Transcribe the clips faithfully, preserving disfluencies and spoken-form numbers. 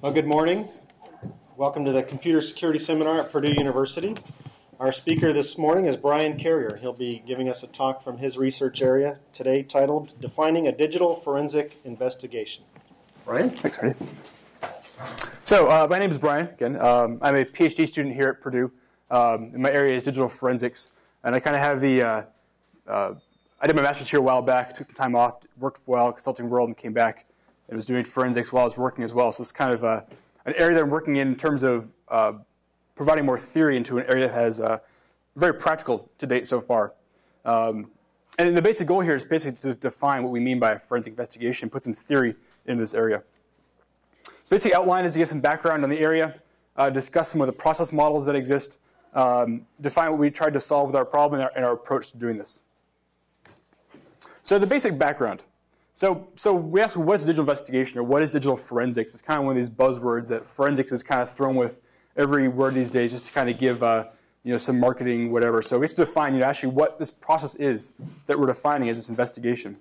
Well, good morning. Welcome to the Computer Security Seminar at Purdue University. Our speaker this morning is Brian Carrier. He'll be giving us a talk from his research area today titled Defining a Digital Forensic Investigation. Brian? Thanks, Randy. So uh, my name is Brian. Again, um, I'm a PhD student here at Purdue. Um, and my area is digital forensics. And I kind of have the, uh, uh, I did my master's here a while back, took some time off, worked for a while, consulting world, and came back and was doing forensics while I was working as well. So it's kind of uh, an area that I'm working in in terms of uh, providing more theory into an area that has uh, very practical to date so far. Um, and the basic goal here is basically to define what we mean by a forensic investigation, put some theory into this area. So basically outline is to give some background on the area, uh, discuss some of the process models that exist, um, define what we tried to solve with our problem and our, and our approach to doing this. So the basic background. So, so we ask, what's digital investigation or what is digital forensics? It's kind of one of these buzzwords that forensics is kind of thrown with every word these days just to kind of give uh, you know, some marketing, whatever. So we have to define you know, actually what this process is that we're defining as this investigation.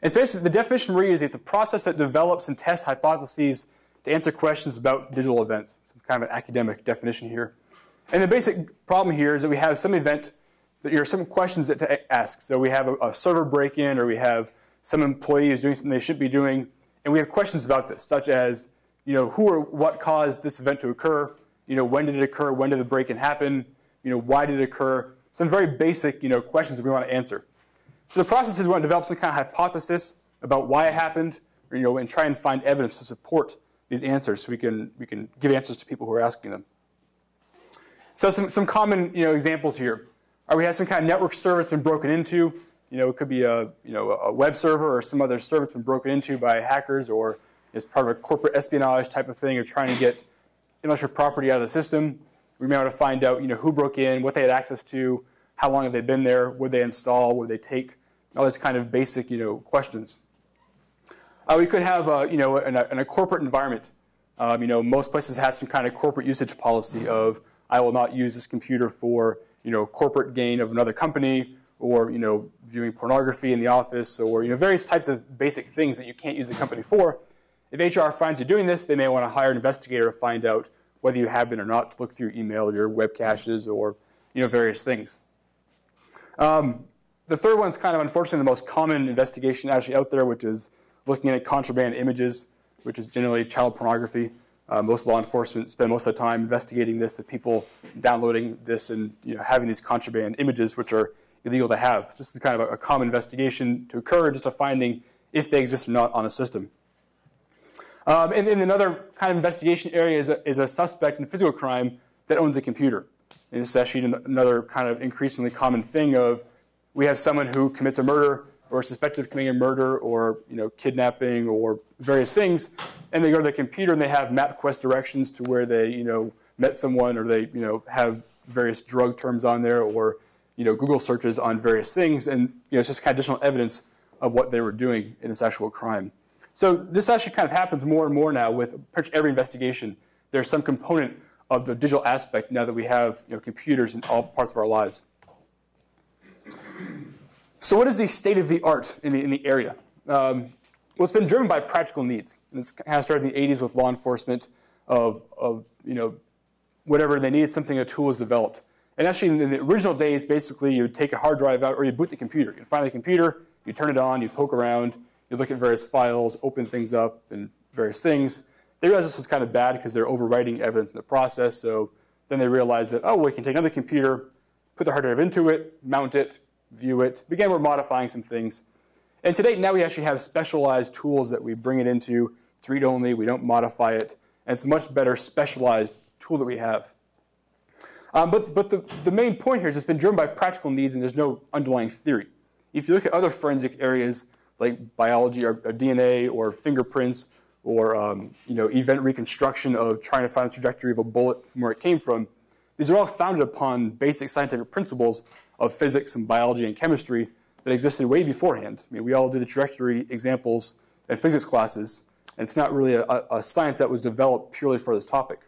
It's basically, the definition we're using, it's a process that develops and tests hypotheses to answer questions about digital events. It's kind of an academic definition here. And the basic problem here is that we have some event, that there are some questions that to ask. So we have a, a server break-in, or we have some employee who's doing something they shouldn't be doing, and we have questions about this, such as, you know, who or what caused this event to occur? You know, when did it occur? When did the break-in happen? You know, why did it occur? Some very basic, you know, questions that we want to answer. So the process is we want to develop some kind of hypothesis about why it happened, or, you know, and try and find evidence to support these answers, so we can we can give answers to people who are asking them. So some some common you know examples here are we have some kind of network server that's been broken into. You know, it could be a you know a web server or some other server that's been broken into by hackers or as part of a corporate espionage type of thing, or trying to get intellectual property out of the system. We may want to find out, you know, who broke in, what they had access to, how long have they been there, what they install, what they take, all these kind of basic, you know, questions. Uh, we could have, uh, you know, in a, in a corporate environment, um, you know, most places have some kind of corporate usage policy of I will not use this computer for, you know, corporate gain of another company, or, you know, viewing pornography in the office, or, you know, various types of basic things that you can't use the company for. If H R finds you doing this, they may want to hire an investigator to find out whether you have been or not, to look through email, your web caches, or you know various things. Um, the third one's kind of unfortunately the most common investigation actually out there, which is looking at contraband images, which is generally child pornography. Uh, most law enforcement spend most of the time investigating this, of people downloading this and you know having these contraband images, which are illegal to have. So this is kind of a, a common investigation to occur, just a finding if they exist or not on a system. Um, and then another kind of investigation area is a, is a suspect in physical crime that owns a computer. And this is actually another kind of increasingly common thing of we have someone who commits a murder or is suspected of committing a murder or you know, kidnapping or various things, and they go to their computer and they have MapQuest directions to where they you know, met someone, or they you know, have various drug terms on there, or you know, Google searches on various things. And you know, it's just kind of additional evidence of what they were doing in this actual crime. So this actually kind of happens more and more now with pretty much every investigation. There's some component of the digital aspect now that we have you know, computers in all parts of our lives. So what is the state of the art in the, in the area? Um, well, it's been driven by practical needs. And it's kind of started in the eighties with law enforcement of, of you know, whatever they needed, something, a tool was developed. And actually, in the original days, basically, you would take a hard drive out, or you boot the computer. You'd find the computer, you turn it on, you poke around, you look at various files, open things up, and various things. They realized this was kind of bad because they're overwriting evidence in the process. So then they realized that, oh, well, we can take another computer, put the hard drive into it, mount it, view it. But again, we're modifying some things. And today, now we actually have specialized tools that we bring it into. It's read-only. We don't modify it. And it's a much better specialized tool that we have. Um, but but the, the main point here is it's been driven by practical needs, and there's no underlying theory. If you look at other forensic areas, like biology or D N A or fingerprints or um, you know, event reconstruction of trying to find the trajectory of a bullet from where it came from, these are all founded upon basic scientific principles of physics and biology and chemistry that existed way beforehand. I mean, we all did the trajectory examples in physics classes, and it's not really a, a science that was developed purely for this topic.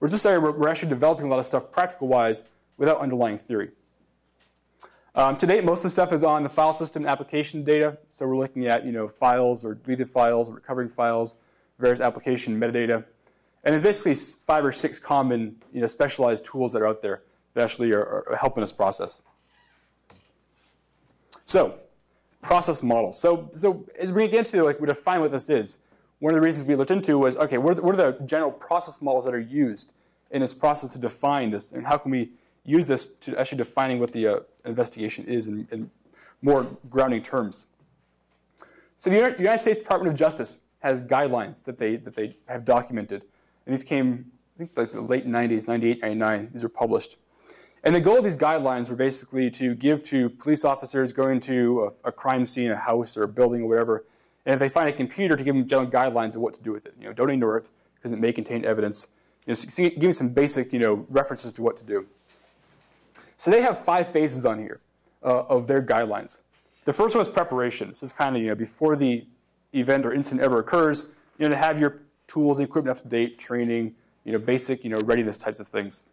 Whereas this area, we're actually developing a lot of stuff practical-wise without underlying theory. Um, to date, most of the stuff is on the file system application data. So we're looking at you know, files or deleted files, recovering files, various application metadata. And there's basically five or six common, you know, specialized tools that are out there that actually are, are helping us process. So, process models. So, so as we get into, like, we define what this is. One of the reasons we looked into was, okay, what are the, what are the general process models that are used in this process to define this, and how can we use this to actually defining what the uh, investigation is in, in more grounding terms? So the United States Department of Justice has guidelines that they that they have documented, and these came, I think, like the late nineties, ninety-eight, ninety-nine. These were published, and the goal of these guidelines were basically to give to police officers going to a, a crime scene, a house or a building or whatever, and if they find a computer, to give them general guidelines of what to do with it. You know, don't ignore it because it may contain evidence. You know, give me some basic, you know, references to what to do. So they have five phases on here uh, of their guidelines. The first one is preparation. This is kind of, you know, before the event or incident ever occurs, you know, to have your tools and equipment up to date, training, you know, basic, you know, readiness types of things.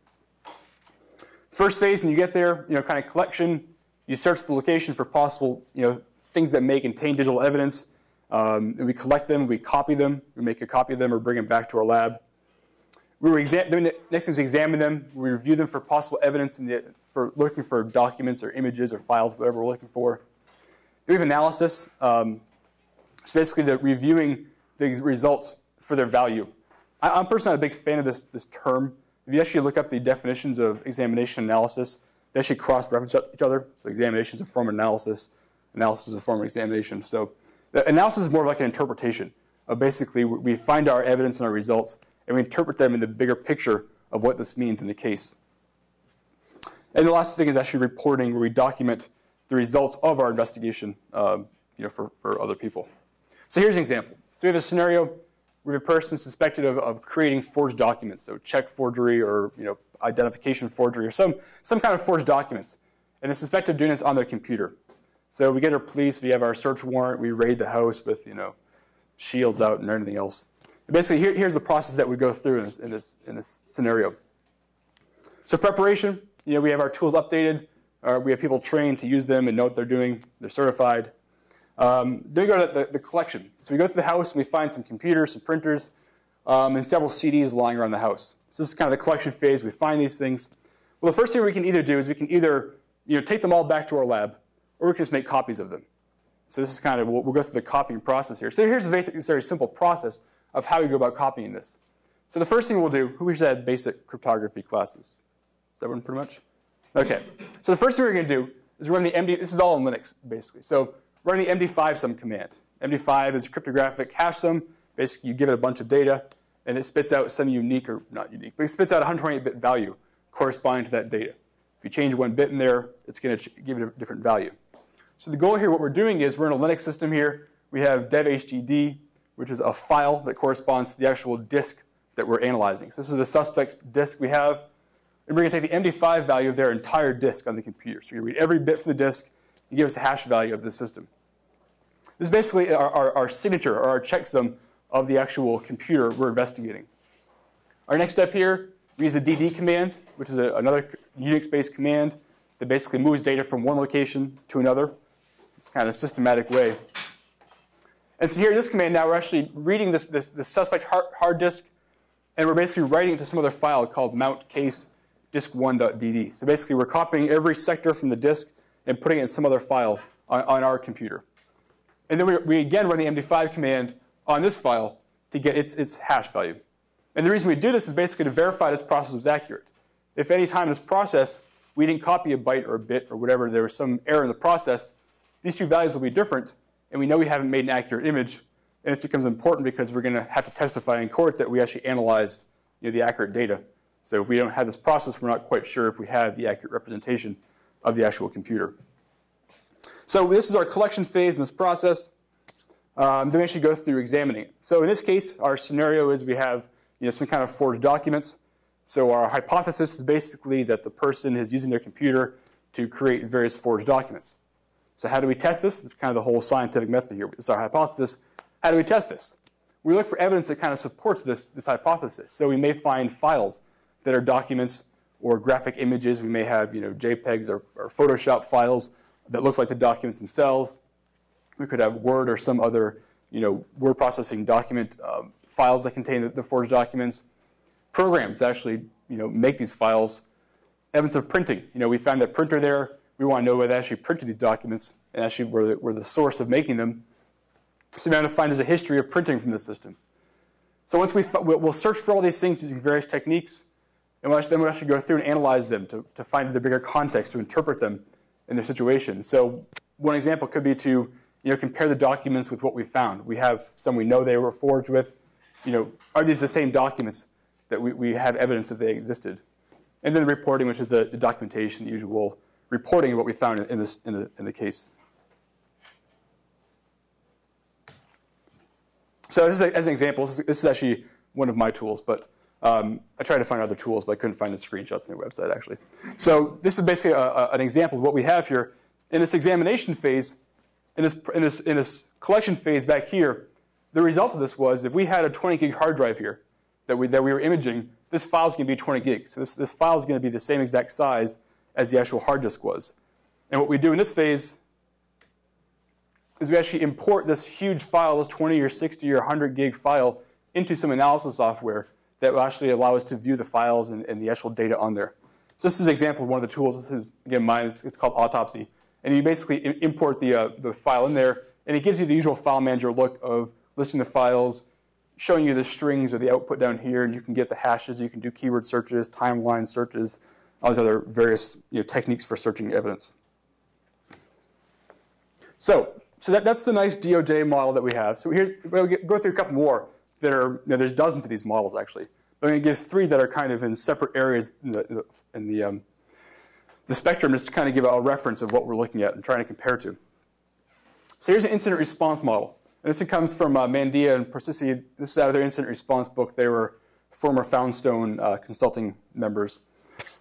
First phase, when you get there, you know, kind of collection. You search the location for possible, you know, things that may contain digital evidence. Um, and we collect them, we copy them, we make a copy of them, or bring them back to our lab. We were exam the next thing is examine them. We review them for possible evidence in the, for looking for documents or images or files, whatever we're looking for. We have analysis. Um, it's basically the reviewing the results for their value. I, I'm personally not a big fan of this, this term. If you actually look up the definitions of examination and analysis, they actually cross-reference each other. So examination is a form of analysis. Analysis is a form of examination. So the analysis is more of like an interpretation. Uh, basically, we find our evidence and our results, and we interpret them in the bigger picture of what this means in the case. And the last thing is actually reporting, where we document the results of our investigation um, you know, for, for other people. So here's an example. So we have a scenario where a person suspected of, of creating forged documents, so check forgery or, you know, identification forgery or some, some kind of forged documents. And the suspected of doing this on their computer. So we get our police, we have our search warrant, we raid the house with, you know, shields out and everything else. Basically, here, here's the process that we go through in this, in this, in this scenario. So preparation, you know, we have our tools updated. Or we have people trained to use them and know what they're doing. They're certified. Um, then we go to the, the collection. So we go through the house, and we find some computers, some printers, um, and several C Ds lying around the house. So this is kind of the collection phase. We find these things. Well, the first thing we can either do is we can either, you know, take them all back to our lab, or we can just make copies of them. So this is kind of, we'll, we'll go through the copying process here. So here's the basic, very simple process of how we go about copying this. So the first thing we'll do, who wish I had basic cryptography classes? Is that one pretty much? Okay. So the first thing we're going to do is run the M D, this is all in Linux, basically. So run the M D five sum command. M D five is cryptographic hash sum. Basically, you give it a bunch of data, and it spits out some unique, or not unique, but it spits out one hundred twenty-eight bit value corresponding to that data. If you change one bit in there, it's going to give it a different value. So the goal here, what we're doing is we're in a Linux system here. We have dev H G D, which is a file that corresponds to the actual disk that we're analyzing. So this is the suspect's disk we have. And we're going to take the M D five value of their entire disk on the computer. So you read every bit from the disk and give us the hash value of the system. This is basically our, our, our signature, or our checksum of the actual computer we're investigating. Our next step here, we use the D D command, which is a, another Unix-based command that basically moves data from one location to another. It's kind of a systematic way. And so here in this command now, we're actually reading this, this, this suspect hard, hard disk, and we're basically writing it to some other file called mount case disk one dot D D. So basically, we're copying every sector from the disk and putting it in some other file on, on our computer. And then we, we again run the M D five command on this file to get its, its hash value. And the reason we do this is basically to verify this process was accurate. If any time in this process we didn't copy a byte or a bit or whatever, there was some error in the process, these two values will be different. And we know we haven't made an accurate image, and this becomes important because we're going to have to testify in court that we actually analyzed, you know, the accurate data. So if we don't have this process, we're not quite sure if we have the accurate representation of the actual computer. So this is our collection phase in this process. Um, then we actually go through examining it. So in this case, our scenario is we have, you know, some kind of forged documents. So our hypothesis is basically that the person is using their computer to create various forged documents. So how do we test this? It's kind of the whole scientific method here. It's our hypothesis. How do we test this? We look for evidence that kind of supports this, this hypothesis. So we may find files that are documents or graphic images. We may have, you know, JPEGs or, or Photoshop files that look like the documents themselves. We could have Word or some other, you know, word processing document um, files that contain the, the forged documents, programs that actually you know, make these files, evidence of printing. You know, we found that printer there. We want to know where they actually printed these documents and actually were the, were the source of making them. So we want to find is a history of printing from the system. So once we we'll search for all these things using various techniques, and we'll actually, then we'll actually go through and analyze them to, to find the bigger context, to interpret them in their situation. So one example could be to you know, compare the documents with what we found. We have some we know they were forged with. You know, are these the same documents that we, we have evidence that they existed? And then the reporting, which is the, the documentation, the usual reporting of what we found in, this, in, the, in the case. So this is a, as an example, this is, this is actually one of my tools, but um, I tried to find other tools, but I couldn't find the screenshots on their website, actually. So this is basically a, a, an example of what we have here. In this examination phase, in this, in, this, in this collection phase back here, the result of this was if we had a twenty gig hard drive here that we, that we were imaging, this file is going to be twenty gigs. So this, this file is going to be the same exact size as the actual hard disk was. And what we do in this phase is we actually import this huge file, this twenty or sixty or one hundred gig file, into some analysis software that will actually allow us to view the files and, and the actual data on there. So this is an example of one of the tools. This is, again, mine. It's, it's called Autopsy. And you basically import the, uh, the file in there, and it gives you the usual file manager look of listing the files, showing you the strings or the output down here, and you can get the hashes. You can do keyword searches, timeline searches, all these other various you know, techniques for searching evidence. So, so that, that's the nice D O J model that we have. So here's, we'll get, go through a couple more that are, you know, there's dozens of these models actually. But I'm going to give three that are kind of in separate areas in the, in the, um, the spectrum, just to kind of give a reference of what we're looking at and trying to compare to. So here's an incident response model. And this comes from uh, Mandia and Persisi. This is out of their incident response book. They were former Foundstone uh, consulting members.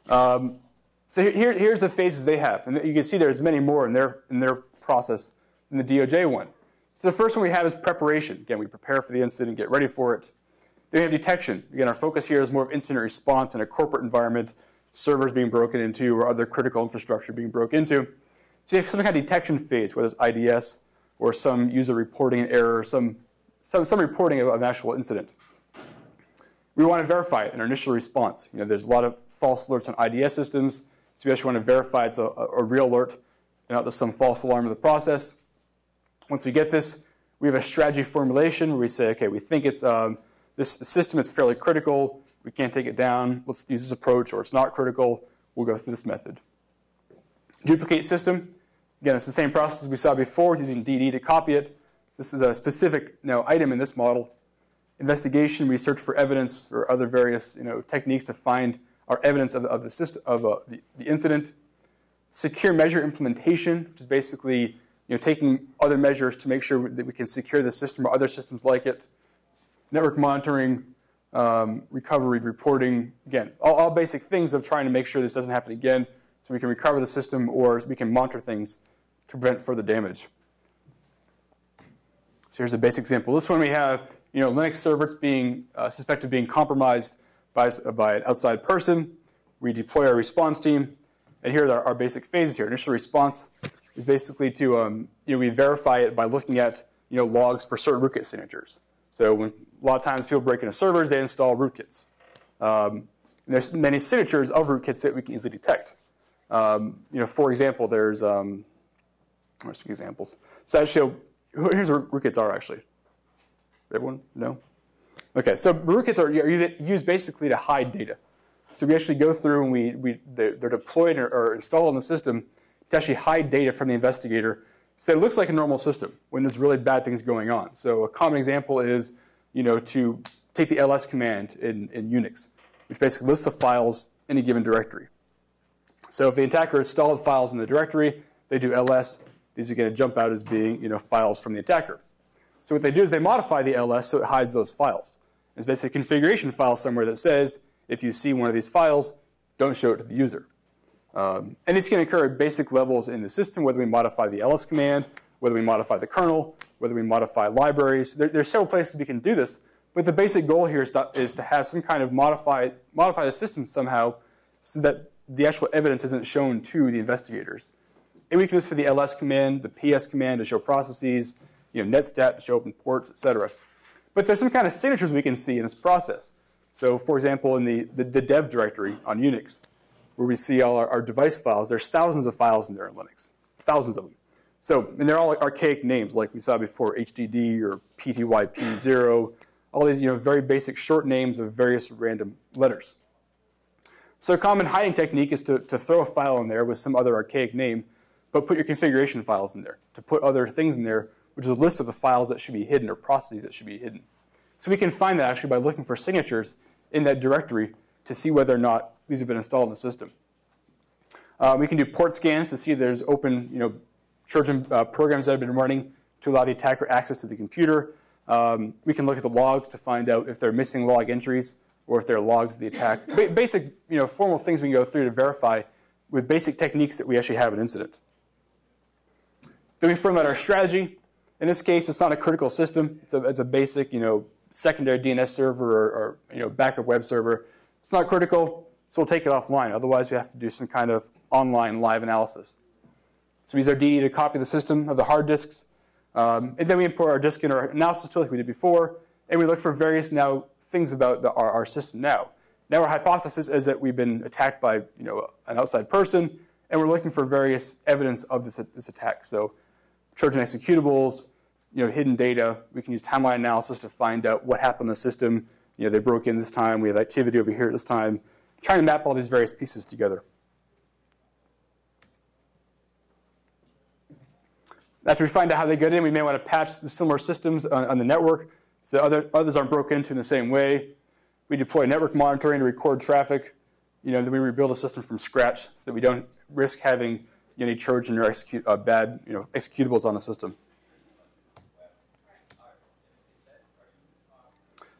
Um, so here, here's the phases they have, and you can see there's many more in their in their process than the D O J one. So the first one we have is preparation. Again, we prepare for the incident, get ready for it. Then we have detection. Again, our focus here is more of incident response in a corporate environment, servers being broken into or other critical infrastructure being broken into. So you have some kind of detection phase, whether it's I D S or some user reporting an error, some some some reporting of an actual incident. We want to verify it in our initial response. You know, there's a lot of false alerts on I D S systems, so we actually want to verify it's a, a real alert and not just some false alarm of the process. Once we get this, we have a strategy formulation where we say, okay, we think it's um, this system is fairly critical. We can't take it down. Let's use this approach, or it's not critical. We'll go through this method. Duplicate system. Again, it's the same process we saw before, using D D to copy it. This is a specific you know, item in this model. Investigation, we search for evidence or other various you know, techniques to find our evidence of, of, the, system, of uh, the, the incident. Secure measure implementation, which is basically you know, taking other measures to make sure that we can secure the system or other systems like it. Network monitoring, um, recovery, reporting, again, all, all basic things of trying to make sure this doesn't happen again so we can recover the system or we can monitor things to prevent further damage. So here's a basic example. This one we have you know, Linux servers being uh, suspected of being compromised by, by an outside person. We deploy our response team. And here are our, our basic phases here. Initial response is basically to, um, you know, we verify it by looking at, you know, logs for certain rootkit signatures. So when, a lot of times people break into servers, they install rootkits. Um, and there's many signatures of rootkits that we can easily detect. Um, you know, for example, there's, um, there's some examples. So I show, here's what rootkits are actually. Everyone? No? Okay, so rootkits are, are used basically to hide data. So we actually go through and we, we, they're, they're deployed or, or installed in the system to actually hide data from the investigator so it looks like a normal system when there's really bad things going on. So a common example is you know, to take the L S command in, in Unix, which basically lists the files in a given directory. So if the attacker installed files in the directory, they do L S. These are going to jump out as being you know, files from the attacker. So what they do is they modify the L S so it hides those files. It's basically a configuration file somewhere that says, if you see one of these files, don't show it to the user. Um, and it's going to occur at basic levels in the system, whether we modify the L S command, whether we modify the kernel, whether we modify libraries. There, there's several places we can do this. But the basic goal here is to, is to have some kind of modify, modify the system somehow so that the actual evidence isn't shown to the investigators. And we can do this for the L S command, the P S command to show processes, you know, netstat to show open ports, et cetera. But there's some kind of signatures we can see in this process. So for example, in the, the, the dev directory on Unix, where we see all our, our device files, there's thousands of files in there in Linux, thousands of them. So, and they're all archaic names, like we saw before, H D D or P T Y P zero, all these you know, very basic short names of various random letters. So a common hiding technique is to, to throw a file in there with some other archaic name, but put your configuration files in there, to put other things in there, which is a list of the files that should be hidden or processes that should be hidden. So we can find that actually by looking for signatures in that directory to see whether or not these have been installed in the system. Uh, we can do port scans to see if there's open you know, Trojan uh, programs that have been running to allow the attacker access to the computer. Um, we can look at the logs to find out if they're missing log entries or if they're logs of the attack. Ba basic you know, formal things we can go through to verify with basic techniques that we actually have an incident. Then we firm out our strategy. In this case, it's not a critical system. It's a, it's a basic you know, secondary D N S server or, or you know, backup web server. It's not critical, so we'll take it offline. Otherwise, we have to do some kind of online live analysis. So we use our D D to copy the system of the hard disks. Um, and then we import our disk in our analysis tool like we did before. And we look for various now things about the, our, our system now. Now our hypothesis is that we've been attacked by you know, an outside person. And we're looking for various evidence of this, this attack. So Trojan executables, you know, hidden data. We can use timeline analysis to find out what happened in the system. You know, they broke in this time. We have activity over here at this time. Trying to map all these various pieces together. After we find out how they get in, we may want to patch the similar systems on, on the network so that other, others aren't broken into in the same way. We deploy network monitoring to record traffic. You know, then we rebuild a system from scratch so that we don't risk having you know, any Trojan or execute, uh, bad you know, executables on the system.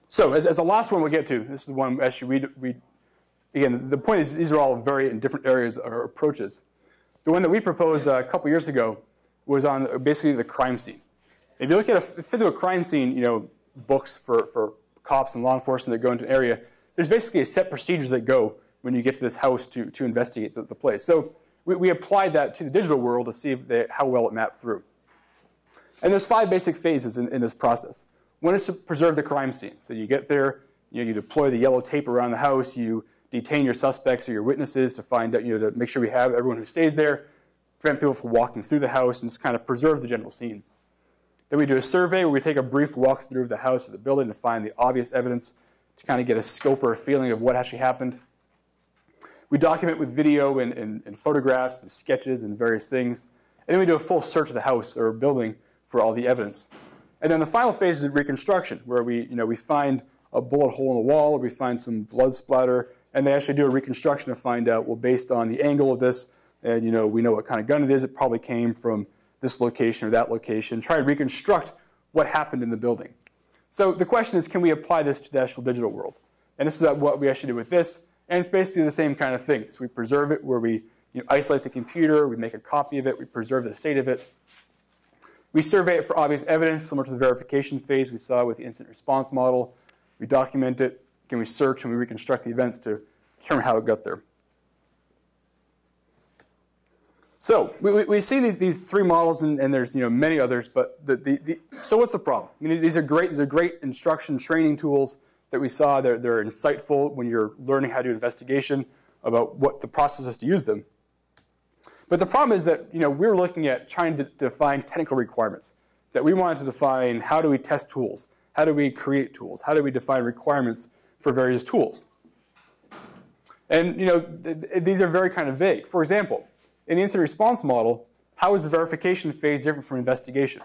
So as, as the last one we'll get to, this is one actually we, we again, the point is these are all very in different areas or approaches. The one that we proposed uh, a couple years ago was on basically the crime scene. If you look at a physical crime scene, you know, books for, for cops and law enforcement that go into an area, there's basically a set procedures that go when you get to this house to, to investigate the, the place. So we, we applied that to the digital world to see if they, how well it mapped through. And there's five basic phases in, in this process. One is to preserve the crime scene. So you get there, you know, you deploy the yellow tape around the house, you detain your suspects or your witnesses to find out, you know, to make sure we have everyone who stays there, prevent people from walking through the house, and just kind of preserve the general scene. Then we do a survey where we take a brief walkthrough of the house or the building to find the obvious evidence to kind of get a scope or a feeling of what actually happened. We document with video and, and, and photographs and sketches and various things. And then we do a full search of the house or building for all the evidence. And then the final phase is reconstruction, where we, you know, we find a bullet hole in the wall, or we find some blood splatter, and they actually do a reconstruction to find out, well, based on the angle of this, and you know, we know what kind of gun it is. It probably came from this location or that location. Try to reconstruct what happened in the building. So the question is, can we apply this to the actual digital world? And this is what we actually did with this. And it's basically the same kind of thing. So we preserve it where we you know, isolate the computer. We make a copy of it. We preserve the state of it. We survey it for obvious evidence, similar to the verification phase we saw with the incident response model. We document it. Can we search and we reconstruct the events to determine how it got there? So we, we see these, these three models, and, and there's you know, many others. But the, the, the, so what's the problem? I mean, these are great. These are great instruction training tools that we saw. They're, they're insightful when you're learning how to do investigation about what the process is to use them. But the problem is that you know, we're looking at trying to define technical requirements, that we wanted to define how do we test tools, how do we create tools, how do we define requirements for various tools. And you know, th th these are very kind of vague. For example, in the incident response model, how is the verification phase different from investigation?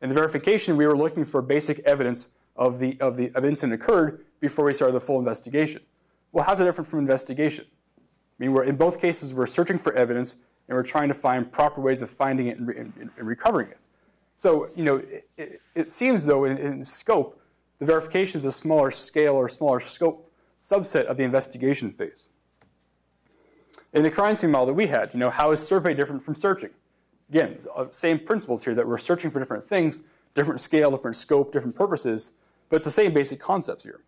In the verification, we were looking for basic evidence of the, of the of incident occurred before we started the full investigation. Well, how's it different from investigation? I mean, we're, in both cases, we're searching for evidence, and we're trying to find proper ways of finding it and, re and, and recovering it. So you know, it, it, it seems, though, in, in scope, the verification is a smaller scale or smaller scope subset of the investigation phase. In the crime scene model that we had, you know, how is survey different from searching? Again, same principles here, that we're searching for different things, different scale, different scope, different purposes, but it's the same basic concepts here.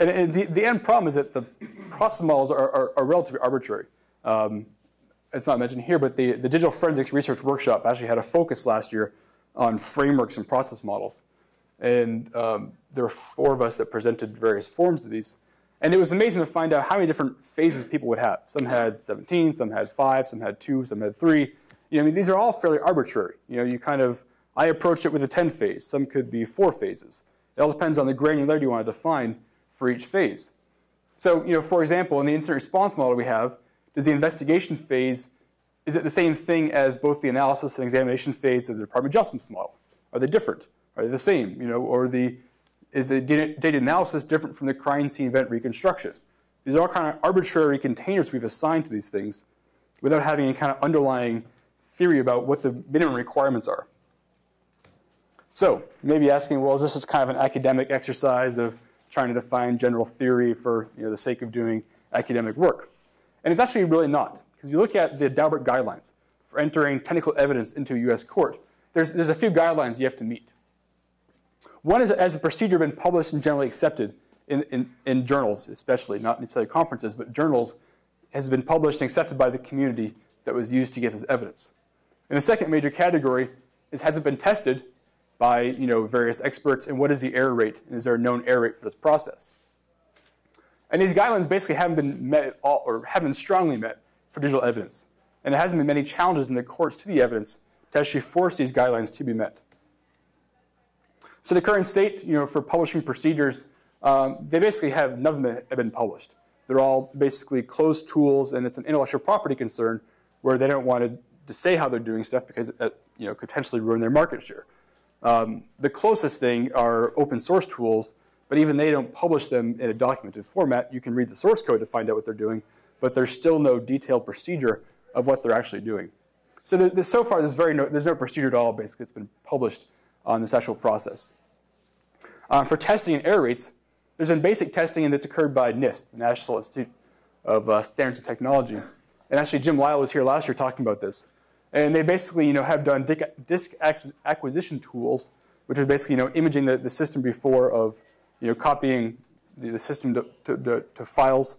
And, and the, the end problem is that the process models are, are, are relatively arbitrary. Um, it's not mentioned here, but the, the Digital Forensics Research Workshop actually had a focus last year on frameworks and process models. And um, there were four of us that presented various forms of these. And it was amazing to find out how many different phases people would have. Some had seventeen, some had five, some had two, some had three. You know, I mean, these are all fairly arbitrary. You know, you kind of, I approached it with a ten phase. Some could be four phases. It all depends on the granularity you want to define for each phase. So, you know, for example, in the incident response model we have, does the investigation phase, is it the same thing as both the analysis and examination phase of the Department of Justice model? Are they different? Are they the same? You know, or the, is the data analysis different from the crime scene event reconstruction? These are all kind of arbitrary containers we've assigned to these things without having any kind of underlying theory about what the minimum requirements are. So maybe asking, well, is this just kind of an academic exercise of trying to define general theory for, you know, the sake of doing academic work? And it's actually really not. Because if you look at the Daubert guidelines for entering technical evidence into a U S court, there's, there's a few guidelines you have to meet. One is, has the procedure been published and generally accepted in, in, in journals, especially, not necessarily conferences, but journals, has been published and accepted by the community that was used to get this evidence. And the second major category is, has it been tested by, you know, various experts, and what is the error rate, and is there a known error rate for this process? And these guidelines basically haven't been met at all, or haven't been strongly met for digital evidence. And there hasn't been many challenges in the courts to the evidence to actually force these guidelines to be met. So the current state, you know, for publishing procedures, um, they basically have, none of them have been published. They're all basically closed tools, and it's an intellectual property concern where they don't want to, to say how they're doing stuff because it, uh, you know, could potentially ruin their market share. Um, the closest thing are open source tools, but even they don't publish them in a documented format. You can read the source code to find out what they're doing, but there's still no detailed procedure of what they're actually doing. So the, the, so far, there's, very no, there's no procedure at all, basically, that's been published on this actual process. Um, for testing and error rates, there's been basic testing, and that's occurred by NIST, the National Institute of uh, Standards and Technology. And actually, Jim Wyle was here last year talking about this. And they basically, you know, have done disk acquisition tools, which are basically, you know, imaging the, the system before of, you know, copying the, the system to, to, to, to files.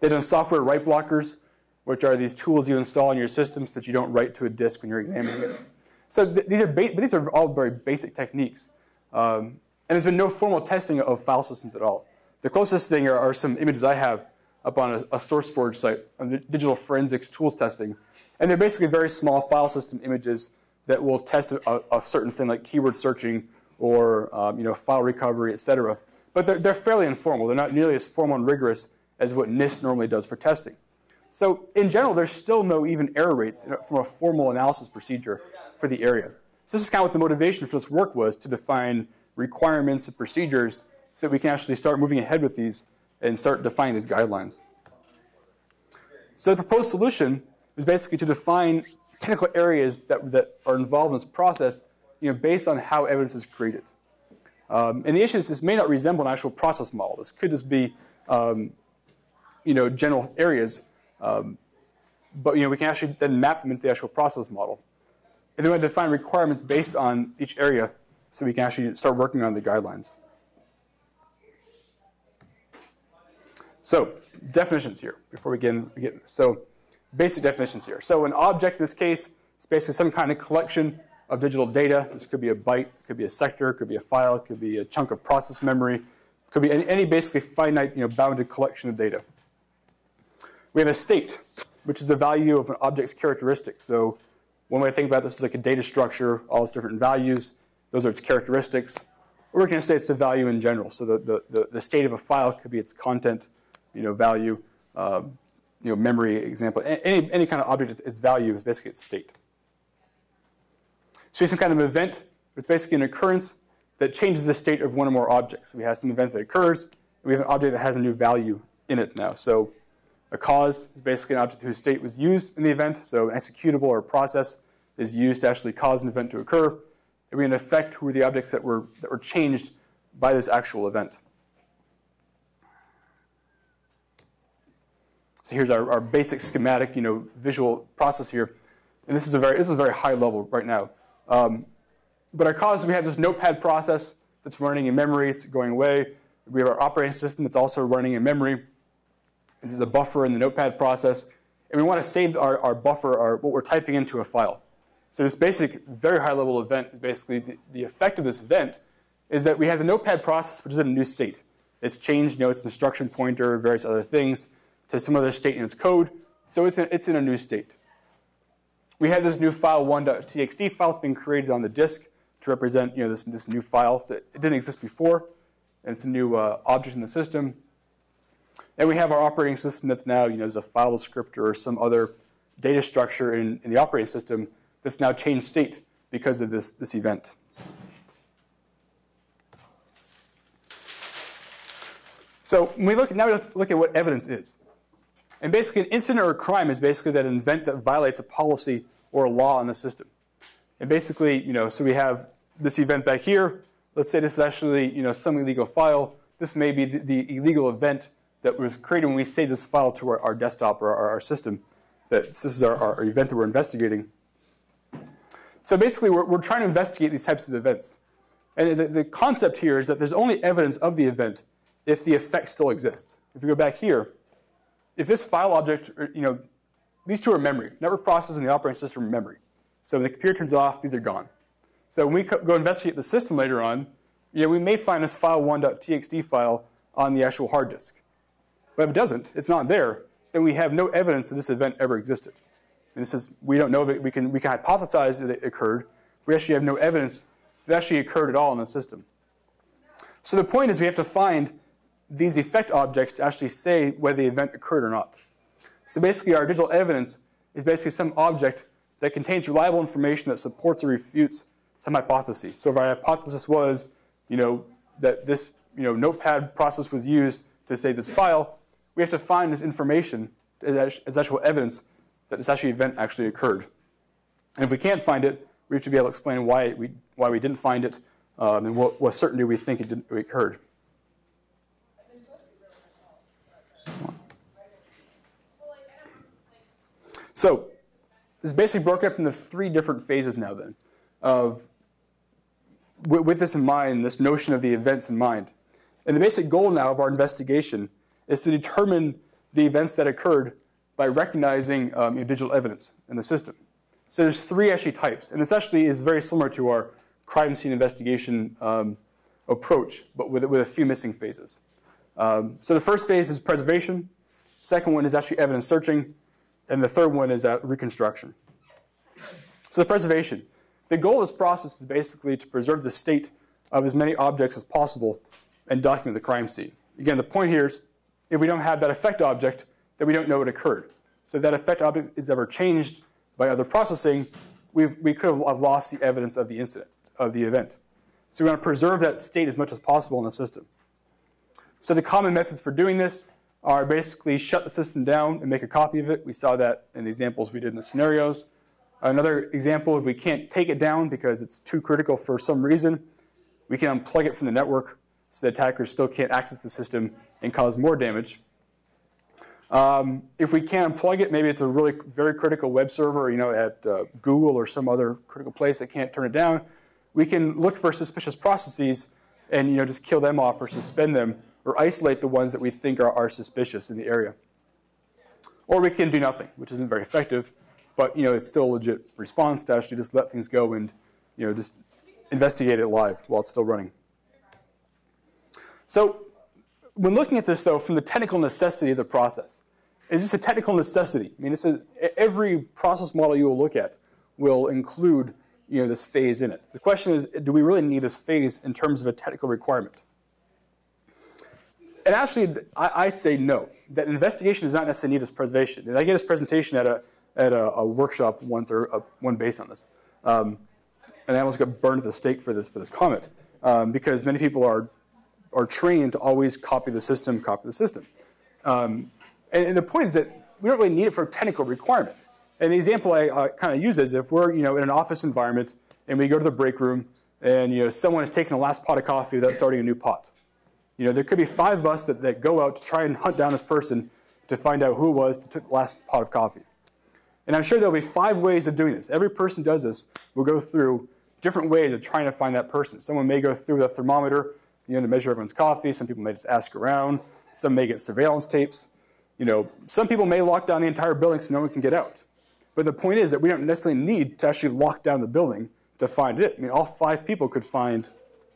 They've done software write blockers, which are these tools you install in your systems that you don't write to a disk when you're examining it. So th these, are but these are all very basic techniques. Um, and there's been no formal testing of file systems at all. The closest thing are, are some images I have up on a, a SourceForge site on the digital forensics tools testing. And they're basically very small file system images that will test a, a certain thing like keyword searching or um, you know, file recovery, et cetera. But they're, they're fairly informal. They're not nearly as formal and rigorous as what NIST normally does for testing. So in general, there's still no even error rates from a formal analysis procedure for the area. So this is kind of what the motivation for this work was, to define requirements and procedures so that we can actually start moving ahead with these and start defining these guidelines. So the proposed solution is basically to define technical areas that, that are involved in this process, you know, based on how evidence is created. Um, and the issue is this may not resemble an actual process model. This could just be um, you know, general areas, um, but you know, we can actually then map them into the actual process model. And then we have to define requirements based on each area so we can actually start working on the guidelines. So definitions here before we get, get so basic definitions here. So an object in this case is basically some kind of collection of digital data. This could be a byte, it could be a sector, it could be a file, it could be a chunk of process memory, it could be any, any basically finite, you know, bounded collection of data. We have a state, which is the value of an object's characteristics. So one way to think about this is like a data structure, all its different values. Those are its characteristics. Or we can say it's the value in general. So the, the, the, the state of a file could be its content, you know, value, um, you know, memory, example. Any, any kind of object, its value is basically its state. So we have some kind of event, which is basically an occurrence that changes the state of one or more objects. So we have some event that occurs, and we have an object that has a new value in it now. So a cause is basically an object whose state was used in the event. So an executable or process is used to actually cause an event to occur. And we, in effect, were the objects that were, that were changed by this actual event. So here's our, our basic schematic, you know, visual process here. And this is a very, this is very high level right now. Um, but our cause, we have this notepad process that's running in memory. It's going away. We have our operating system that's also running in memory. This is a buffer in the notepad process. And we want to save our, our buffer, our, what we're typing into a file. So this basic, very high-level event is basically the, the effect of this event is that we have the notepad process, which is in a new state. It's changed, you know, its instruction pointer, various other things, to some other state in its code. So it's in, it's in a new state. We have this new file one dot t x t file that's been created on the disk to represent, you know, this, this new file. So it didn't exist before. And it's a new uh, object in the system. And we have our operating system that's now, you know, is a file descriptor or some other data structure in, in the operating system that's now changed state because of this, this event. So when we look, now we have to look at what evidence is. And basically, an incident or a crime is basically that an event that violates a policy or a law in the system. And basically, you know, so we have this event back here. Let's say this is actually, you know, some illegal file. This may be the, the illegal event that was created when we saved this file to our, our desktop or our, our system. That this is our, our event that we're investigating. So basically, we're, we're trying to investigate these types of events. And the, the concept here is that there's only evidence of the event if the effect still exists. If we go back here, if this file object, you know, these two are memory. Network process and the operating system are memory. So when the computer turns off, these are gone. So when we go investigate the system later on, you know, we may find this file one dot t x t file on the actual hard disk. But if it doesn't, it's not there, then we have no evidence that this event ever existed. And this is, we don't know that we can, we can hypothesize that it occurred. We actually have no evidence that it actually occurred at all in the system. So the point is we have to find these effect objects to actually say whether the event occurred or not. So basically, our digital evidence is basically some object that contains reliable information that supports or refutes some hypothesis. So if our hypothesis was, you know, that this, you know, notepad process was used to save this file, we have to find this information as actual evidence that this actual event actually occurred. And if we can't find it, we have to be able to explain why we, why we didn't find it um, and what, what certainty we think it, didn't, it occurred. So this is basically broken up into three different phases now then, of, with, with this in mind, this notion of the events in mind. And the basic goal now of our investigation is to determine the events that occurred by recognizing um, your digital evidence in the system. So there's three actually types. And this actually is very similar to our crime scene investigation um, approach, but with, with a few missing phases. Um, so the first phase is preservation. Second one is actually evidence searching. And the third one is uh, reconstruction. So the preservation. The goal of this process is basically to preserve the state of as many objects as possible and document the crime scene. Again, the point here is if we don't have that effect object, then we don't know what occurred. So if that effect object is ever changed by other processing, we've, we could have lost the evidence of the incident, of the event. So we want to preserve that state as much as possible in the system. So the common methods for doing this are basically shut the system down and make a copy of it. We saw that in the examples we did in the scenarios. Another example, if we can't take it down because it's too critical for some reason, we can unplug it from the network so the attackers still can't access the system and cause more damage. Um, if we can't unplug it, maybe it's a really very critical web server, you know, at uh, Google or some other critical place that can't turn it down. We can look for suspicious processes and, you know, just kill them off or suspend them, or isolate the ones that we think are, are suspicious in the area. Or we can do nothing, which isn't very effective, but, you know, it's still a legit response to actually just let things go and, you know, just investigate it live while it's still running. So when looking at this, though, from the technical necessity of the process, it's just a technical necessity. I mean, this is, every process model you will look at will include, you know, this phase in it. The question is, do we really need this phase in terms of a technical requirement? And actually, I, I say no. That investigation does not necessarily need this preservation. And I gave this presentation at a at a, a workshop once, or a, one based on this. Um, and I almost got burned at the stake for this for this comment um, because many people are are trained to always copy the system, copy the system. Um, and, and the point is that we don't really need it for a technical requirement. And the example I uh, kind of use is if we're you know in an office environment and we go to the break room and you know someone is taking the last pot of coffee without starting a new pot. You know, there could be five of us that, that go out to try and hunt down this person to find out who it was that took the last pot of coffee. And I'm sure there'll be five ways of doing this. Every person does this. We'll go through different ways of trying to find that person. Someone may go through the thermometer, you know, to measure everyone's coffee. Some people may just ask around. Some may get surveillance tapes. You know, some people may lock down the entire building so no one can get out. But the point is that we don't necessarily need to actually lock down the building to find it. I mean, all five people could find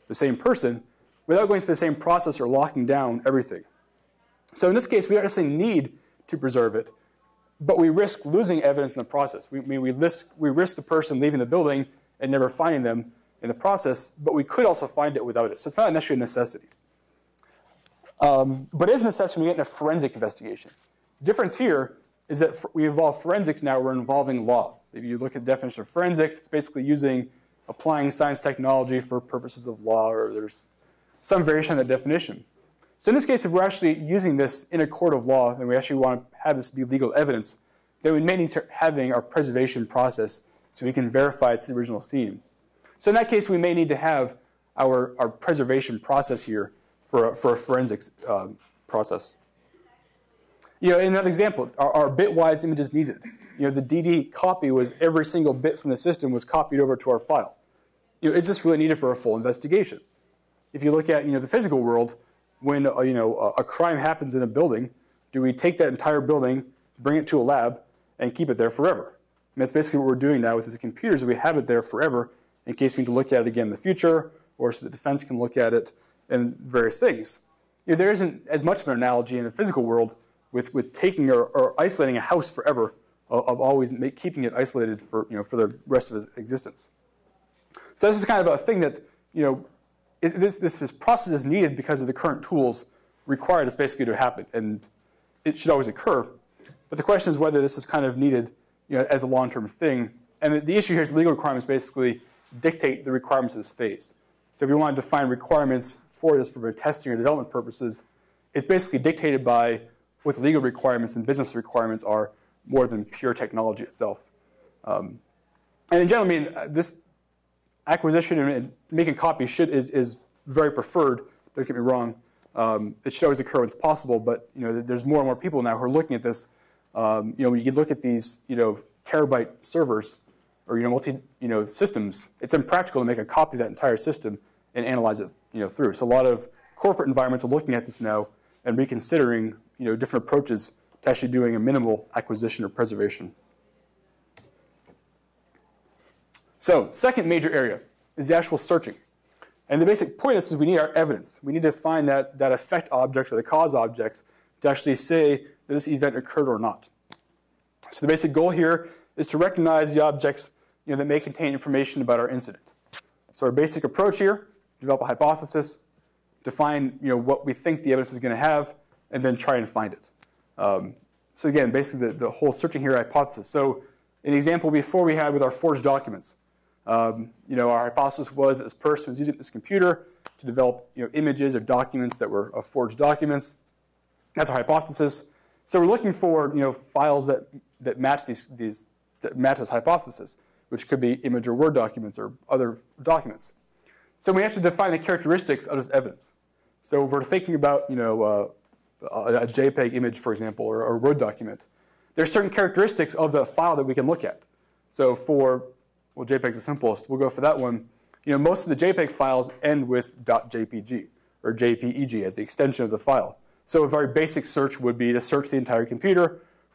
the same person without going through the same process or locking down everything. So in this case, we don't necessarily need to preserve it, but we risk losing evidence in the process. We, we, we, risk, we risk the person leaving the building and never finding them in the process, but we could also find it without it. So it's not necessarily a necessity. Um, but it is a necessity when we get in a forensic investigation. The difference here is that we involve forensics now. We're involving law. If you look at the definition of forensics, it's basically using applying science technology for purposes of law, or there's some variation on that definition. So in this case, if we're actually using this in a court of law, and we actually want to have this be legal evidence, then we may need to start having our preservation process so we can verify it's the original scene. So in that case, we may need to have our, our preservation process here for a, for a forensics uh, process. You know, in another example, our, our bitwise images needed. You know, the D D copy was every single bit from the system was copied over to our file. You know, is this really needed for a full investigation? If you look at, you know, the physical world, when uh, you know a, a crime happens in a building, do we take that entire building, bring it to a lab, and keep it there forever? And that's basically what we're doing now with these computers. We have it there forever in case we need to look at it again in the future, or so the defense can look at it and various things. You know, there isn't as much of an analogy in the physical world with with taking or, or isolating a house forever, of, of always make, keeping it isolated for you know for the rest of its existence. So this is kind of a thing that you know. It, this, this, this process is needed because of the current tools required. It's basically to happen, and it should always occur. But the question is whether this is kind of needed, you know, as a long-term thing. And the, the issue here is legal requirements basically dictate the requirements of this phase. So if you want to define requirements for this for testing or development purposes, it's basically dictated by what the legal requirements and business requirements are more than pure technology itself. Um, and in general, I mean, this acquisition and making copies should, is, is very preferred. Don't get me wrong. Um, it should always occur when it's possible, but you know, there's more and more people now who are looking at this. Um, you know, when you look at these, you know, terabyte servers or you know, multi, you know, systems, it's impractical to make a copy of that entire system and analyze it, you know, through. So a lot of corporate environments are looking at this now and reconsidering, you know, different approaches to actually doing a minimal acquisition or preservation. So second major area is the actual searching. And the basic point is, is we need our evidence. We need to find that, that effect object or the cause object to actually say that this event occurred or not. So the basic goal here is to recognize the objects you know, that may contain information about our incident. So our basic approach here, develop a hypothesis, define you know, what we think the evidence is going to have, and then try and find it. Um, so again, basically the, the whole searching here hypothesis. So an example before we had with our forged documents. Um, you know, our hypothesis was that this person was using this computer to develop, you know, images or documents that were uh, forged documents. That's our hypothesis. So we're looking for, you know, files that that match these these that match this hypothesis, which could be image or Word documents or other documents. So we have to define the characteristics of this evidence. So if we're thinking about, you know, uh, a, a JPEG image, for example, or, or a Word document. There's certain characteristics of the file that we can look at. So for Well, JPEG's the simplest. We'll go for that one. You know, most of the JPEG files end with .jpg or J P E G as the extension of the file. So a very basic search would be to search the entire computer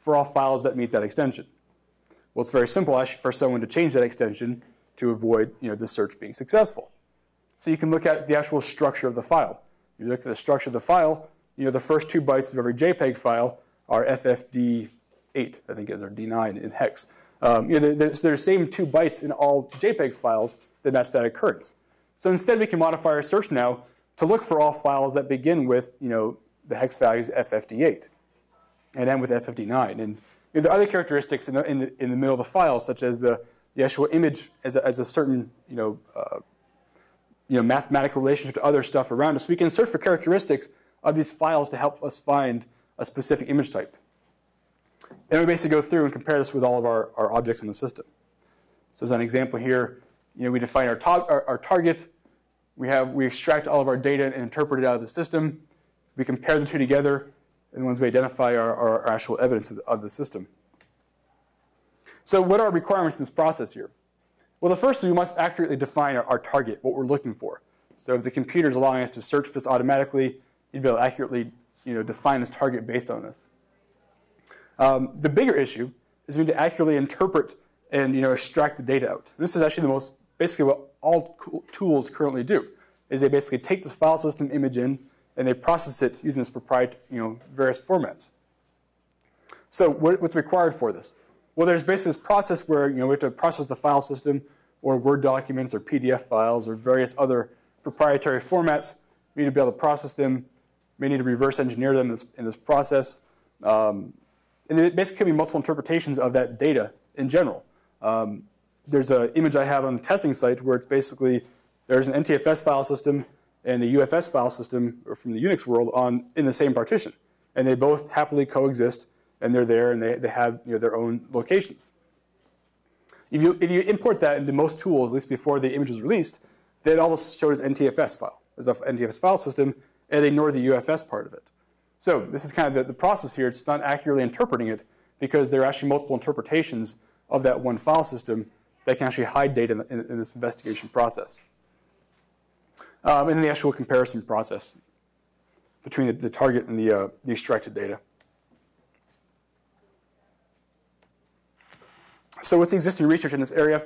for all files that meet that extension. Well, it's very simple actually for someone to change that extension to avoid you know, the search being successful. So you can look at the actual structure of the file. You look at the structure of the file. You know, the first two bytes of every JPEG file are F F D eight, I think, is or D nine in hex. Um, you know, there's, there's the same two bytes in all JPEG files that match that occurrence. So instead, we can modify our search now to look for all files that begin with, you know, the hex values F F D eight and end with F F D nine. And you know, the other characteristics in the, in the in the middle of the file, such as the, the actual image as a, as a certain, you know, uh, you know, mathematical relationship to other stuff around us, we can search for characteristics of these files to help us find a specific image type. And we basically go through and compare this with all of our, our objects in the system. So as an example here, you know, we define our, our, our target. We, have, we extract all of our data and interpret it out of the system. We compare the two together. And the ones we identify are, are our actual evidence of the, of the system. So what are our requirements in this process here? Well, the first is we must accurately define our, our target, what we're looking for. So if the computer is allowing us to search for this automatically, you'd be able to accurately you know, define this target based on this. Um, the bigger issue is we need to accurately interpret and you know, extract the data out. And this is actually the most basically what all tools currently do. is they basically take this file system image in and they process it using this proprietary, you know, various formats. So what, what's required for this? Well, there's basically this process where, you know, we have to process the file system, or Word documents, or P D F files, or various other proprietary formats. We need to be able to process them. We need to reverse engineer them in this, in this process. Um, and it basically could be multiple interpretations of that data in general. Um, there's an image I have on the testing site where it's basically there's an N T F S file system and the U F S file system, or from the Unix world, on in the same partition. And they both happily coexist, and they're there, and they, they have, you know, their own locations. If you, if you import that into most tools, at least before the image was released, they'd almost show it as an N T F S file, as an N T F S file system, and they ignore the U F S part of it. So this is kind of the, the process here. It's not accurately interpreting it because there are actually multiple interpretations of that one file system that can actually hide data in, the, in, in this investigation process. Um, and then the actual comparison process between the, the target and the, uh, the extracted data. So what's the existing research in this area?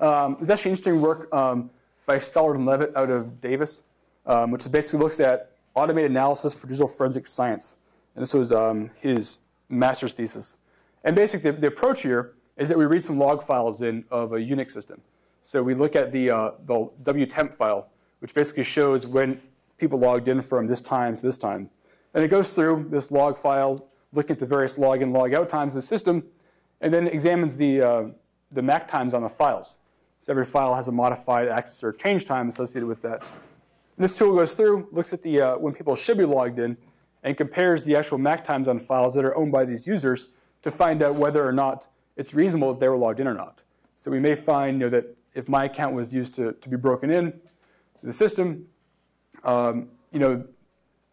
Um, there's actually interesting work um, by Stollard and Levitt out of Davis, um, which basically looks at automated analysis for digital forensic science. And this was um, his master's thesis. And basically, the, the approach here is that we read some log files in of a Unix system. So we look at the, uh, the W temp file, which basically shows when people logged in from this time to this time. And it goes through this log file, looking at the various log in, log out times of the system, and then examines the, uh, the M A C times on the files. So every file has a modified access or change time associated with that. And this tool goes through, looks at the, uh, when people should be logged in, and compares the actual M A C times on files that are owned by these users to find out whether or not it's reasonable that they were logged in or not. So we may find, you know, that if my account was used to, to be broken in the system, um, you know,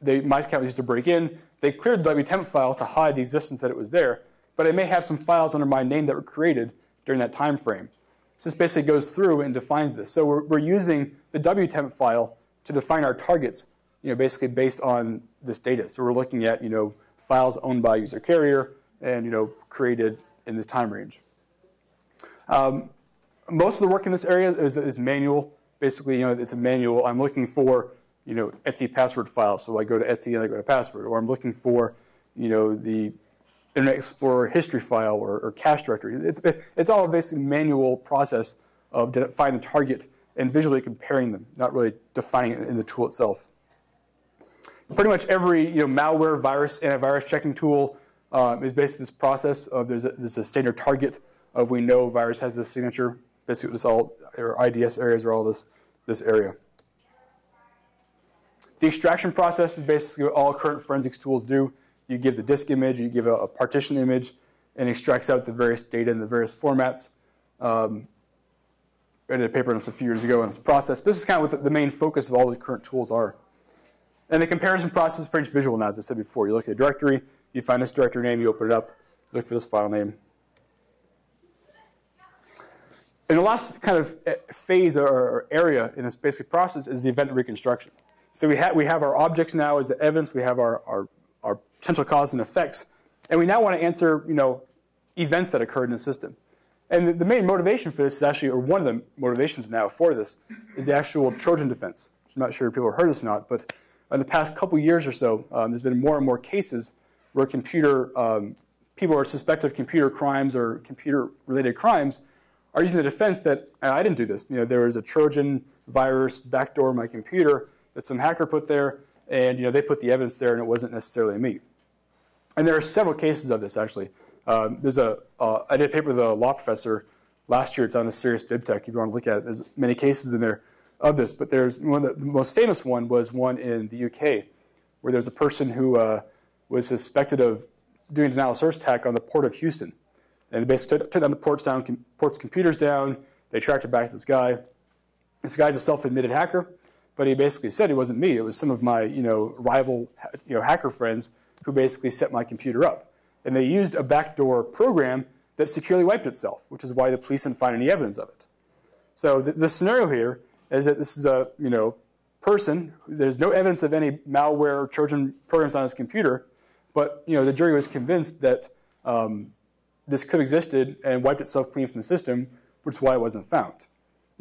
they, my account was used to break in. They cleared the W temp file to hide the existence that it was there. But I may have some files under my name that were created during that time frame. So this basically goes through and defines this. So we're, we're using the W temp file to define our targets, you know, basically based on this data. So we're looking at, you know, files owned by user carrier and, you know, created in this time range. Um, most of the work in this area is, is manual. Basically, you know, it's a manual. I'm looking for, you know, Etsy password files. So I go to Etsy and I go to password, or I'm looking for, you know, the Internet Explorer history file, or, or cache directory. It's, it's all basically a manual process of finding the target and visually comparing them, not really defining it in the tool itself. Pretty much every, you know, malware, virus, antivirus checking tool um, is basically this process of there's a, there's a standard target of we know virus has this signature. Basically, it's all, or I D S areas are all this, this area. The extraction process is basically what all current forensics tools do. You give the disk image, you give a, a partition image, and extracts out the various data in the various formats. Um, I did a paper on this a few years ago on this process. This is kind of what the, the main focus of all the current tools are. And the comparison process is pretty much visual now, as I said before. You look at a directory, you find this directory name, you open it up, look for this file name. And the last kind of phase or, or area in this basic process is the event reconstruction. So we, ha we have our objects now as the evidence, we have our, our our potential causes and effects. And we now want to answer, you know, events that occurred in the system. And the, the main motivation for this is actually, or one of the motivations now for this, is the actual Trojan defense. I'm not sure if people have heard this or not, but in the past couple years or so, um, there's been more and more cases where computer, um, people who are suspected of computer crimes or computer-related crimes are using the defense that, I didn't do this. You know, there was a Trojan virus backdoor in my computer that some hacker put there. And you know, they put the evidence there, and it wasn't necessarily me. And there are several cases of this, actually. Um, there's a, uh, I did a paper with a law professor last year. It's on the Serious BibTech. If you want to look at it, there's many cases in there of this. But there's one of the, the most famous one was one in the U K, where there's a person who uh, was suspected of doing a denial of service attack on the port of Houston. And they basically took down the ports, down, com ports computers down. They tracked it back to this guy. This guy's a self-admitted hacker. But he basically said it wasn't me. It was some of my, you know, rival, you know, hacker friends who basically set my computer up. And they used a backdoor program that securely wiped itself, which is why the police didn't find any evidence of it. So the, the scenario here is that this is a, you know, person. There's no evidence of any malware or Trojan programs on his computer. But, you know, the jury was convinced that um, this could have existed and wiped itself clean from the system, which is why it wasn't found.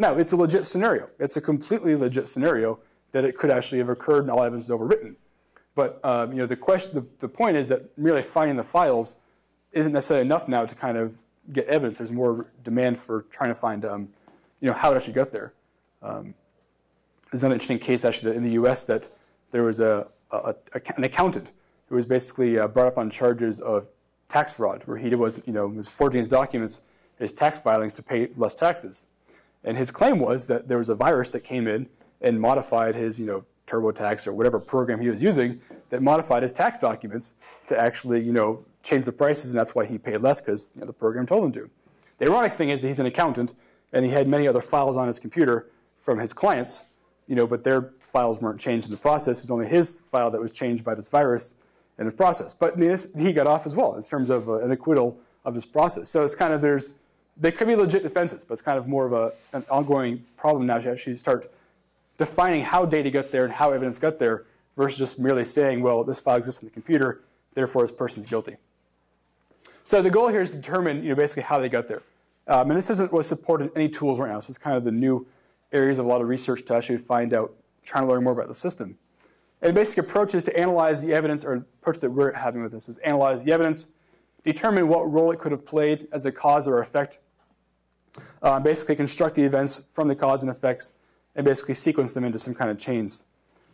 Now, it's a legit scenario. It's a completely legit scenario that it could actually have occurred and all evidence is overwritten. But um, you know, the question, the, the point is that merely finding the files isn't necessarily enough now to kind of get evidence. There's more demand for trying to find, um, you know, how it actually got there. Um, there's another interesting case actually in the U S that there was a, a, a an accountant who was basically uh, brought up on charges of tax fraud, where he was, you know, was forging his documents, his tax filings to pay less taxes. And his claim was that there was a virus that came in and modified his, you know, TurboTax or whatever program he was using that modified his tax documents to actually, you know, change the prices, and that's why he paid less, because you know, the program told him to. The ironic thing is that he's an accountant, and he had many other files on his computer from his clients, you know, but their files weren't changed in the process. It was only his file that was changed by this virus in the process. But I mean, this, he got off as well in terms of uh, an acquittal of this process. So it's kind of there's there could be legit defenses, but it's kind of more of a, an ongoing problem now to actually start defining how data got there and how evidence got there versus just merely saying, well, this file exists on the computer, therefore this person's guilty. So the goal here is to determine, you know, basically how they got there. Um, and this isn't what's supported in any tools right now. So it's kind of the new areas of a lot of research to actually find out, trying to learn more about the system. And basic approach is to analyze the evidence, or approach that we're having with this is analyze the evidence, determine what role it could have played as a cause or effect, uh, basically construct the events from the cause and effects, and basically sequence them into some kind of chains.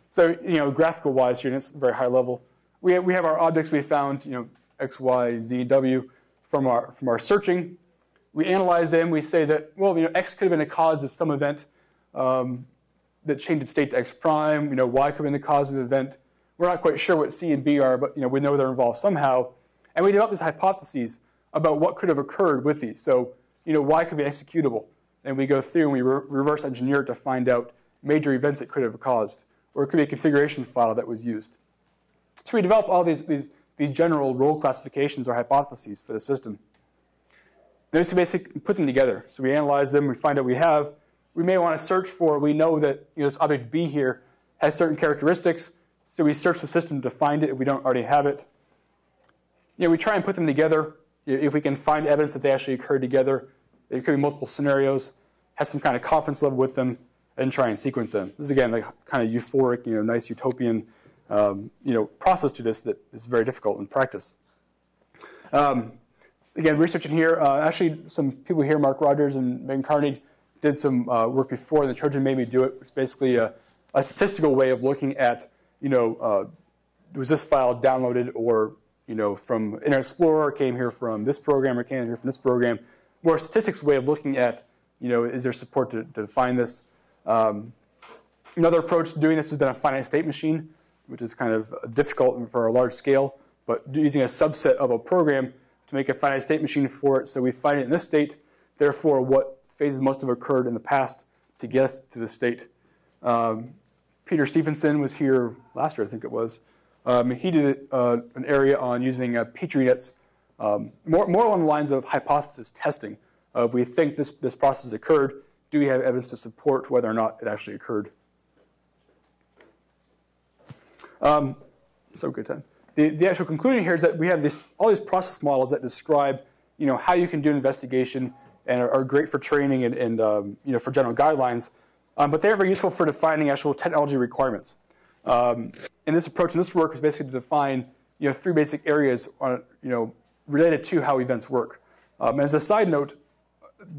So, you know, graphical wise here, and it's very high level. We have, we have our objects we found, you know, X, Y, Z, W, from our from our searching. We analyze them. We say that, well, you know, X could have been a cause of some event um, that changed its state to X prime. You know, Y could have been the cause of an event. We're not quite sure what C and B are, but you know, we know they're involved somehow. And we develop these hypotheses about what could have occurred with these. So, you know, Y could be executable. And we go through and we re reverse engineer it to find out major events it could have caused. Or it could be a configuration file that was used. So we develop all these, these, these general role classifications or hypotheses for the system. Then we basically put them together. So we analyze them, we find out we have. We may want to search for, we know that you know, this object B here has certain characteristics. So we search the system to find it if we don't already have it. You know, we try and put them together. If we can find evidence that they actually occurred together, it could be multiple scenarios, has some kind of confidence level with them, and try and sequence them. This is, again, like kind of euphoric, you know, nice utopian um, you know, process to this that is very difficult in practice. Um, again, researching here, uh, actually some people here, Mark Rogers and Ben Carney, did some uh, work before, and the Trojan made me do it. It's basically a, a statistical way of looking at, you know, uh, was this file downloaded or, you know, from Internet Explorer, came here from this program, or came here from this program. More statistics way of looking at, you know, is there support to, to define this? Um, another approach to doing this has been a finite state machine, which is kind of difficult for a large scale, but using a subset of a program to make a finite state machine for it. So we find it in this state, therefore what phases must have occurred in the past to guess to the state. Um, Peter Stevenson was here last year, I think it was. Um, he did uh, an area on using uh, Petri Nets. Um, more, more along the lines of hypothesis testing. Uh, we think this, this process occurred. Do we have evidence to support whether or not it actually occurred? Um, so good time. The, the actual conclusion here is that we have these, all these process models that describe, you know, how you can do an investigation and are, are great for training and, and um, you know, for general guidelines. Um, but they're very useful for defining actual technology requirements. Um, and this approach and this work is basically to define, you know, three basic areas on, you know, related to how events work. Um, as a side note,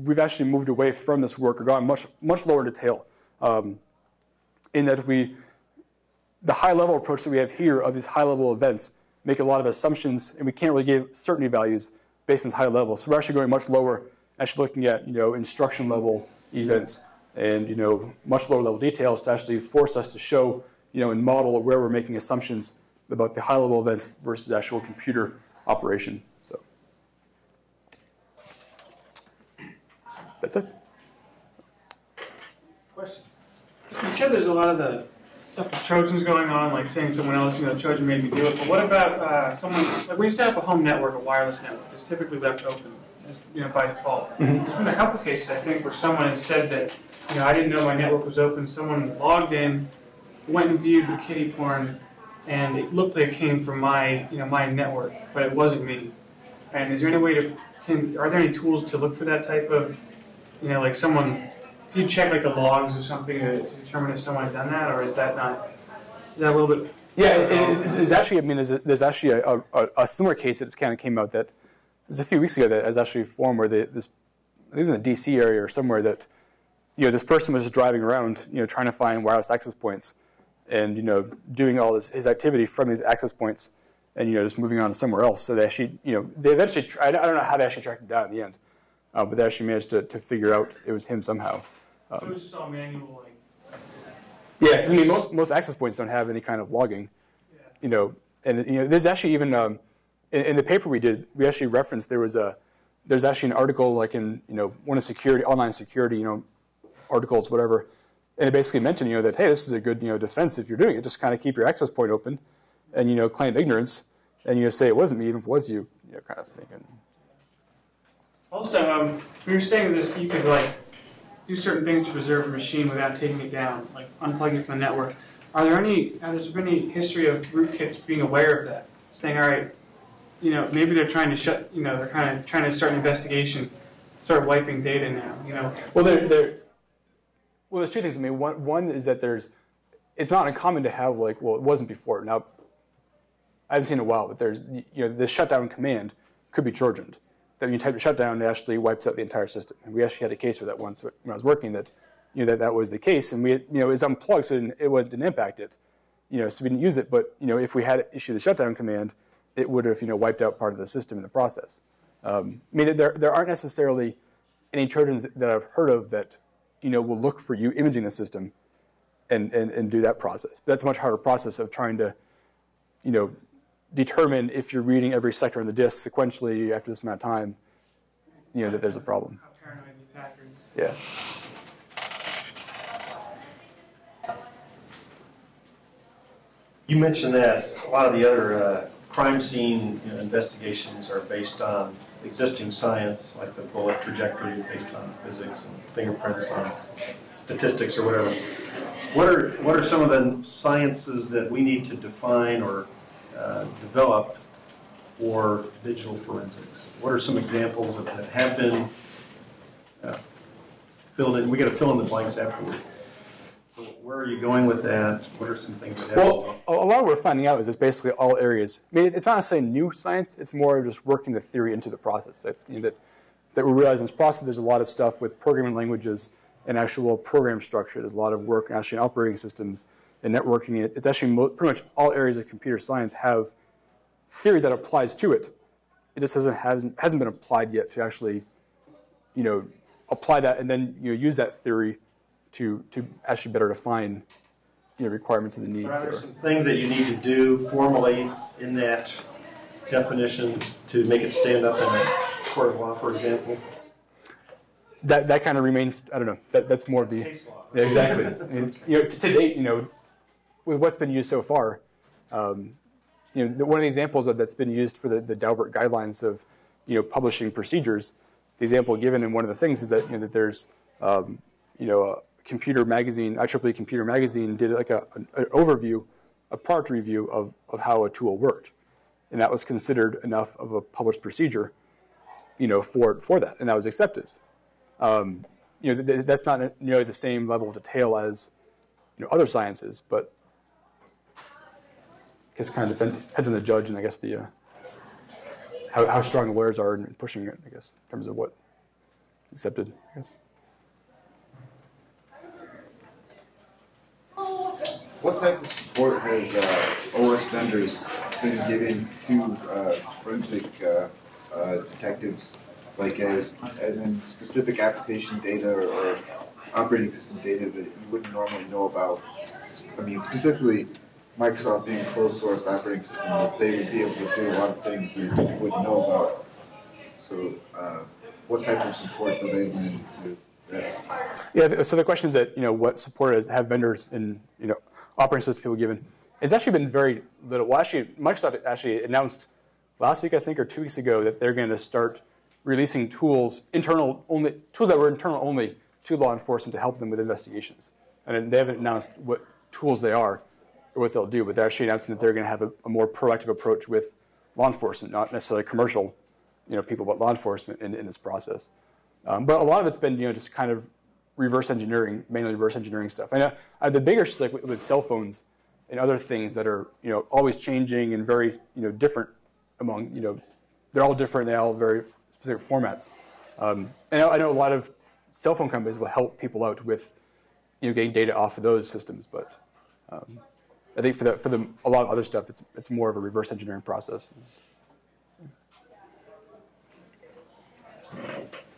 we've actually moved away from this work or gone much much lower detail um, in that we, the high-level approach that we have here of these high-level events make a lot of assumptions, and we can't really give certainty values based on this high level. So we're actually going much lower, actually looking at, you know, instruction-level events and, you know, much lower-level details to actually force us to show, you know, and model where we're making assumptions about the high-level events versus actual computer operation. That's it. Question. You said there's a lot of the stuff with Trojans going on, like saying someone else, you know, Trojan made me do it. But what about uh, someone, like we set up a home network, a wireless network, that's typically left open, as, you know, by default. Mm-hmm. There's been a couple cases, I think, where someone has said that, you know, I didn't know my network was open. Someone logged in, went and viewed the kiddie porn, and it looked like it came from my, you know, my network, but it wasn't me. And is there any way to, can, are there any tools to look for that type of, you know, like someone do you check like the logs or something to determine if someone had done that, or is that not? Is that a little bit? Yeah, it, it's, it's actually. I mean, there's, there's actually a, a, a similar case that kind of came out that was a few weeks ago that has actually formed where they, this, I think in the D C area or somewhere that, you know, this person was just driving around, you know, trying to find wireless access points, and you know, doing all this his activity from these access points, and you know, just moving on to somewhere else. So they actually, you know, they eventually. I don't know how they actually tracked him down in the end, uh, but they actually managed to, to figure out it was him somehow. Um, so it was just all manual, like. Yeah, because I mean, most most access points don't have any kind of logging, yeah. you know. And you know, there's actually even um, in, in the paper we did, we actually referenced there was a there's actually an article like in you know one of security online security you know articles whatever, and it basically mentioned you know that hey, this is a good you know defense if you're doing it, just kind of keep your access point open, and you know claim ignorance, and you know say it wasn't me even if it was you, you know kind of thing. And also, um, we were saying that you could like. do certain things to preserve a machine without taking it down, like unplugging it from the network. Are there any? Has there been any history of rootkits being aware of that, saying, "All right, you know, maybe they're trying to shut, you know, they're kind of trying to start an investigation, start wiping data now." You know. Well, there, there. Well, there's two things. I mean, one, one is that there's, it's not uncommon to have like, well, it wasn't before. Now, I haven't seen it in a while, but there's, you know, the shutdown command could be trojaned. That when you type the shutdown, it actually wipes out the entire system. And we actually had a case for that once when I was working that, you know, that, that was the case. And we, you know, it was unplugged, so it wasn't, didn't impact it, you know, so we didn't use it. But, you know, if we had issued the shutdown command, it would have, you know, wiped out part of the system in the process. Um, I mean, there, there aren't necessarily any Trojans that I've heard of that, you know, will look for you imaging the system and, and, and do that process. But that's a much harder process of trying to, you know, determine if you're reading every sector on the disk sequentially after this amount of time, you know, that there's a problem. How paranoid the attackers. Yeah. You mentioned that a lot of the other uh, crime scene you know, investigations are based on existing science, like the bullet trajectory is based on physics and fingerprints on statistics or whatever. What are, what are some of the sciences that we need to define or Uh, developed for digital forensics? What are some examples of that have been uh, filled in? We got to fill in the blanks afterwards. So where are you going with that? What are some things that have well, been? A lot of what we're finding out is it's basically all areas. I mean, it's not necessarily new science. It's more just working the theory into the process. It's, you know, that, that we're realizing in this process there's a lot of stuff with programming languages and actual program structure. There's a lot of work actually in operating systems and networking. It's actually mo pretty much all areas of computer science have theory that applies to it. It just hasn't, hasn't, hasn't been applied yet to actually, you know, apply that and then you know, use that theory to, to actually better define, you know, requirements of the needs. Are there some things that you need to do formally in that definition to make it stand up in a court of law, for example? That, that kind of remains, I don't know, that, that's more of the... Case law. Yeah, exactly. I mean, you know, to, to date, you know, with what's been used so far, um, you know, one of the examples of that's been used for the, the Daubert guidelines of, you know, publishing procedures, the example given in one of the things is that, you know, that there's, um, you know, a computer magazine, I triple E Computer Magazine did like a, an, an overview, a product review of, of how a tool worked. And that was considered enough of a published procedure, you know, for, for that. And that was accepted. Um, you know, th that's not nearly the same level of detail as, you know, other sciences, but I guess it kind of depends, depends on the judge and I guess the uh, how, how strong the lawyers are in pushing it, I guess, in terms of what accepted, I guess. What type of support has uh, O S vendors been giving to uh, forensic uh, uh, detectives, like as as in specific application data or, or operating system data that you wouldn't normally know about? I mean, specifically, Microsoft being a closed-sourced operating system, that they would be able to do a lot of things that you wouldn't know about. So uh, what type of support do they lend to that? Yeah, so the question is that, you know, what support is, have vendors and, you know, operating systems people given? It's actually been very little. Well, actually, Microsoft actually announced last week, I think, or two weeks ago, that they're going to start releasing tools, internal only, tools that were internal only to law enforcement to help them with investigations. And they haven't announced what tools they are or what they'll do, but they're actually announcing that they're going to have a, a more proactive approach with law enforcement, not necessarily commercial, you know, people, but law enforcement in, in this process. Um, but a lot of it's been, you know, just kind of reverse engineering, manual reverse engineering stuff. I know I have the bigger stick with, with cell phones and other things that are, you know, always changing and very, you know, different among, you know, they're all different. They all have very specific formats. Um, and I, I know a lot of cell phone companies will help people out with, you know, getting data off of those systems. But um, I think for the, for the, a lot of other stuff, it's it's more of a reverse engineering process.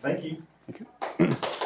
Thank you. Thank you.